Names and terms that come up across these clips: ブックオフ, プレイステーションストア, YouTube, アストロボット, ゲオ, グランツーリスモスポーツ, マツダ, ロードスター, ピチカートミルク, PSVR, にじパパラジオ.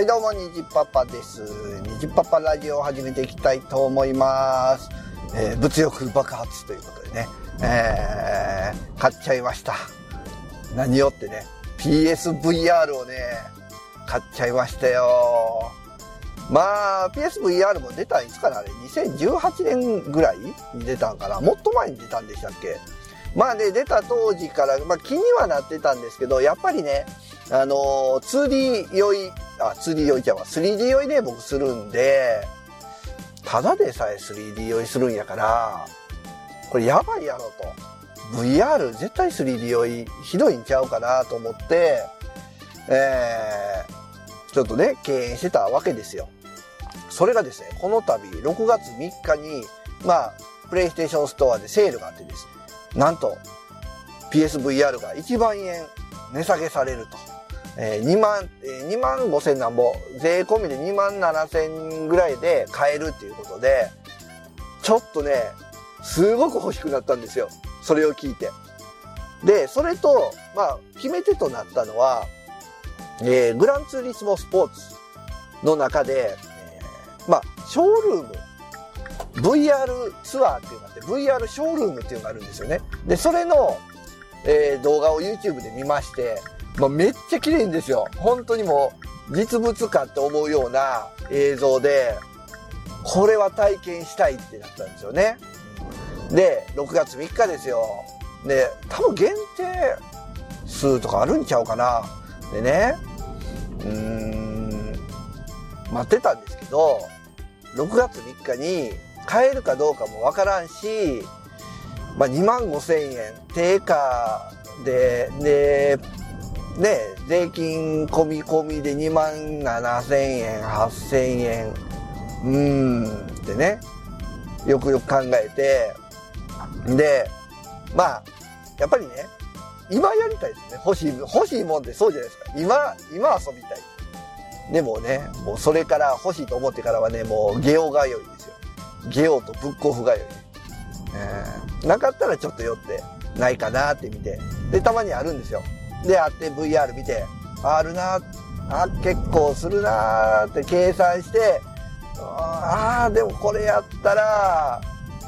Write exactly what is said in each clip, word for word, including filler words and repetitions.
はい、どうもにじパパです。にじパパラジオを始めていきたいと思います。えー、物欲爆発ということでね、えー、買っちゃいました。何をってね ピーエスブイアール をね買っちゃいましたよ。まあ ピーエスブイアール も出たいつからあれにせんじゅうはちねんぐらいに出たんかな、もっと前に出たんでしたっけ。まあね、出た当時から、まあ、気にはなってたんですけど、やっぱりね、あのー、ツーディー 酔い、あ、ツーディー 酔いちゃうわ、スリーディー 酔いね、僕するんで、ただでさえ スリーディー 酔いするんやから、これやばいやろと。ブイアール 絶対 スリーディー 酔いひどいんちゃうかなと思って、えー、ちょっとね、敬遠してたわけですよ。それがですね、この度、ろくがつみっかに、まあ、プレイステーションストアでセールがあってですね、なんと ピーエスブイアール がいちまんえん値下げされると、えー、にまんごせんなんぼ、税込みでにまんななせんぐらいで買えるっていうことで、ちょっとねすごく欲しくなったんですよ、それを聞いて。でそれと、まあ、決め手となったのは、えー、グランツーリスモスポーツの中で、えー、まあショールームブイアール ツアーっていうのがあって、 ブイアール ショールームっていうのがあるんですよね。でそれの、えー、動画を YouTube で見まして、まあ、めっちゃ綺麗んですよ。本当にもう実物かって思うような映像で、これは体験したいってなったんですよね。でろくがつみっかですよ。で多分限定数とかあるんちゃうかな。でね、うーん待ってたんですけど、ろくがつみっかに買えるかどうかもわからんし、まあ、にまんごせんえん定価で、で、ね、税金込み込みでにまんななせんえん、はっせんえん、うーんってね、よくよく考えて、で、まあ、やっぱりね、今やりたいですね。欲しい、欲しいもんってそうじゃないですか。今、今遊びたい。でもね、もうそれから欲しいと思ってからはね、もうゲオが良いですよ。ゲオとブックオフが良い。えー、なかったらちょっと寄ってないかなって見て、でたまにあるんですよ。であって ブイアール 見て、あるな、あ結構するなって計算して、ああでもこれやったら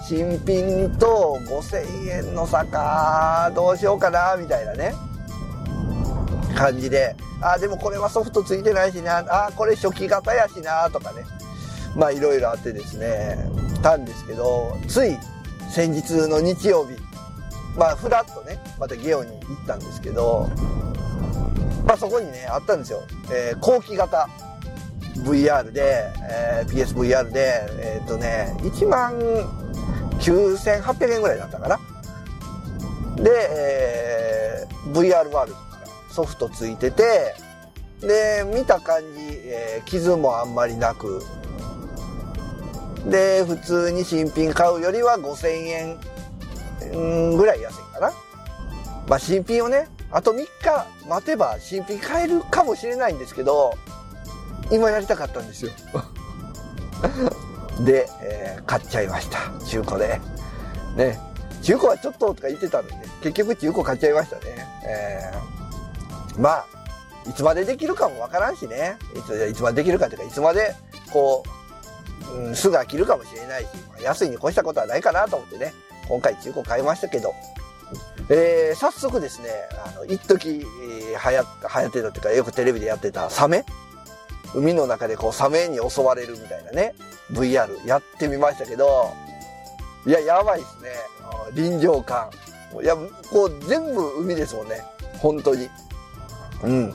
新品とごせんえんの差か、どうしようかなみたいなね感じで、あでもこれはソフトついてないしな、あこれ初期型やしなとかね、まあいろいろあってですね、たんですけど、つい先日の日曜日、まあフラッとねまたゲオに行ったんですけど、まあそこにねあったんですよ、えー、後期型 ブイアール で、えー、ピーエスブイアール でえっとねいちまんきゅうせんはっぴゃくえんぐらいだったかな。で、えー、ブイアール ワールドソフトついてて、で見た感じ、えー、傷もあんまりなくで、普通に新品買うよりはごせんえんぐらい安いかな。まあ新品をねあとみっか待てば新品買えるかもしれないんですけど、今やりたかったんですよで、えー、買っちゃいました、中古でね。中古はちょっととか言ってたんで、ね、結局中古買っちゃいましたね。えーまあいつまでできるかもわからんしね、いつ、いつまでできるかというかいつまでこう、うん、すぐ飽きるかもしれないし、まあ、安いに越したことはないかなと思ってね、今回中古買いましたけど、えー、早速ですね、あの一時はやってたっていうかよくテレビでやってたサメ、海の中でこうサメに襲われるみたいなね ブイアール やってみましたけど、いややばいですね、臨場感。いやこう全部海ですもんね、本当に。うん、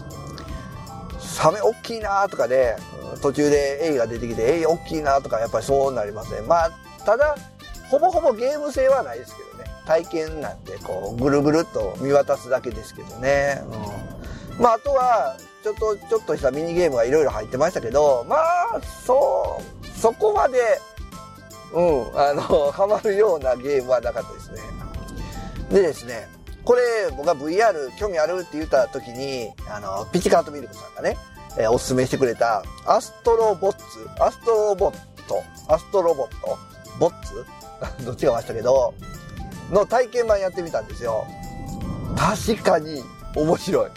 サメ大きいなとかね、途中でエイが出てきてエイ大きいなとか、やっぱりそうなりますね。まあただほぼほぼゲーム性はないですけどね、体験なんでこうぐるぐるっと見渡すだけですけどね、うん、まああとはちょっとちょっとしたミニゲームがいろいろ入ってましたけど、まあそうそこまでうんあのハマるようなゲームはなかったですね。でですね、これ僕が ブイアール 興味あるって言った時に、あのピチカートミルクさんがね、えー、おすすめしてくれたアストロボッツ、アストロボット、アストロボット、ボッツどっちがましたけど、の体験版やってみたんですよ。確かに面白い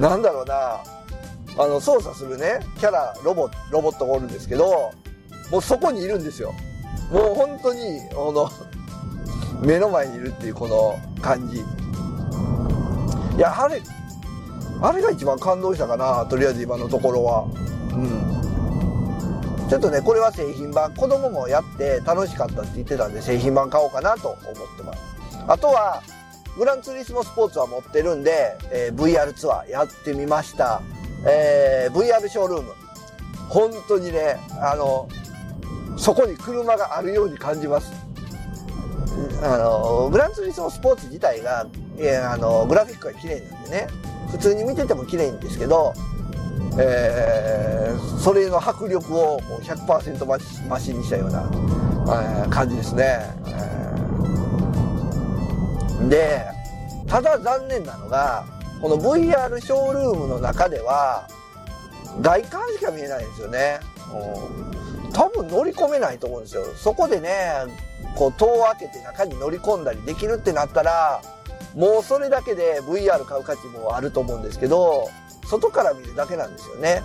なんだろうな、あの操作するねキャラロボロボットがおるんですけど、もうそこにいるんですよ。もう本当にこの目の前にいるっていうこの感じ。いやあれあれが一番感動したかな、とりあえず今のところは。うん、ちょっとねこれは製品版、子供もやって楽しかったって言ってたんで製品版買おうかなと思ってます。あとはグランツーリスモスポーツは持ってるんで、えー、ブイアール ツアーやってみました、えー、ブイアール ショールーム、本当にねあのそこに車があるように感じます。あのグランツーリスモスポーツ自体が、えー、あのグラフィックが綺麗なんでね、普通に見てても綺麗んですけど、えー、それの迫力を ひゃくパーセント 増しにしたような、えー、感じですね、えー、で、ただ残念なのがこの ブイアール ショールームの中では外観しか見えないんですよね。多分乗り込めないと思うんですよ。そこでねこう戸を開けて中に乗り込んだりできるってなったらもうそれだけで ブイアール 買う価値もあると思うんですけど、外から見るだけなんですよね。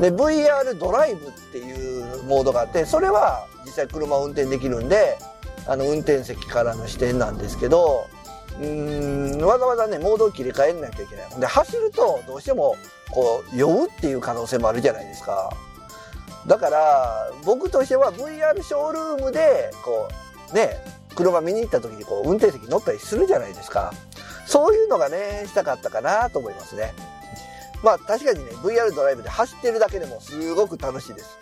で ブイアール ドライブっていうモードがあって、それは実際車を運転できるんであの運転席からの視点なんですけど、うーんわざわざねモードを切り替えなきゃいけない。で走るとどうしてもこう酔うっていう可能性もあるじゃないですか。だから僕としては ブイアール ショールームでこうね車見に行った時にこう運転席乗ったりするじゃないですか。そういうのがねしたかったかなと思いますね。まあ確かにね ブイアール ドライブで走ってるだけでもすごく楽しいです、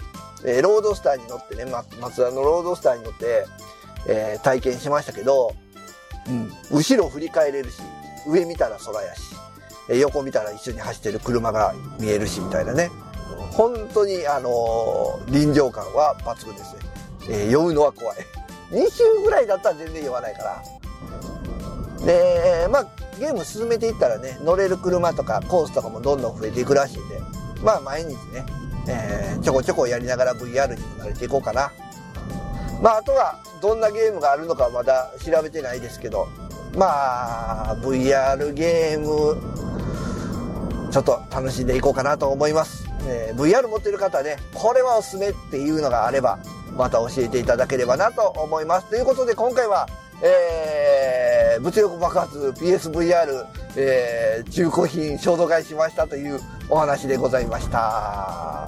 えー、ロードスターに乗ってね、ま、マツダのロードスターに乗って、えー、体験しましたけど、うん、後ろ振り返れるし、上見たら空やし、横見たら一緒に走ってる車が見えるしみたいなね、本当にあのー、臨場感は抜群ですね、えー、酔うのは怖い。に周ぐらいだったら全然酔わないから。でまあゲーム進めていったらね乗れる車とかコースとかもどんどん増えていくらしいんで、まあ毎日ね、えー、ちょこちょこやりながら ブイアール にも慣れていこうかな。まああとはどんなゲームがあるのかまだ調べてないですけど、まあ ブイアール ゲームちょっと楽しんでいこうかなと思います。えー、ブイアール 持ってる方ねこれはおすすめっていうのがあればまた教えていただければなと思います。ということで今回は、えー、物欲爆発 ピーエスブイアール、えー、中古品衝動買いしましたというお話でございました。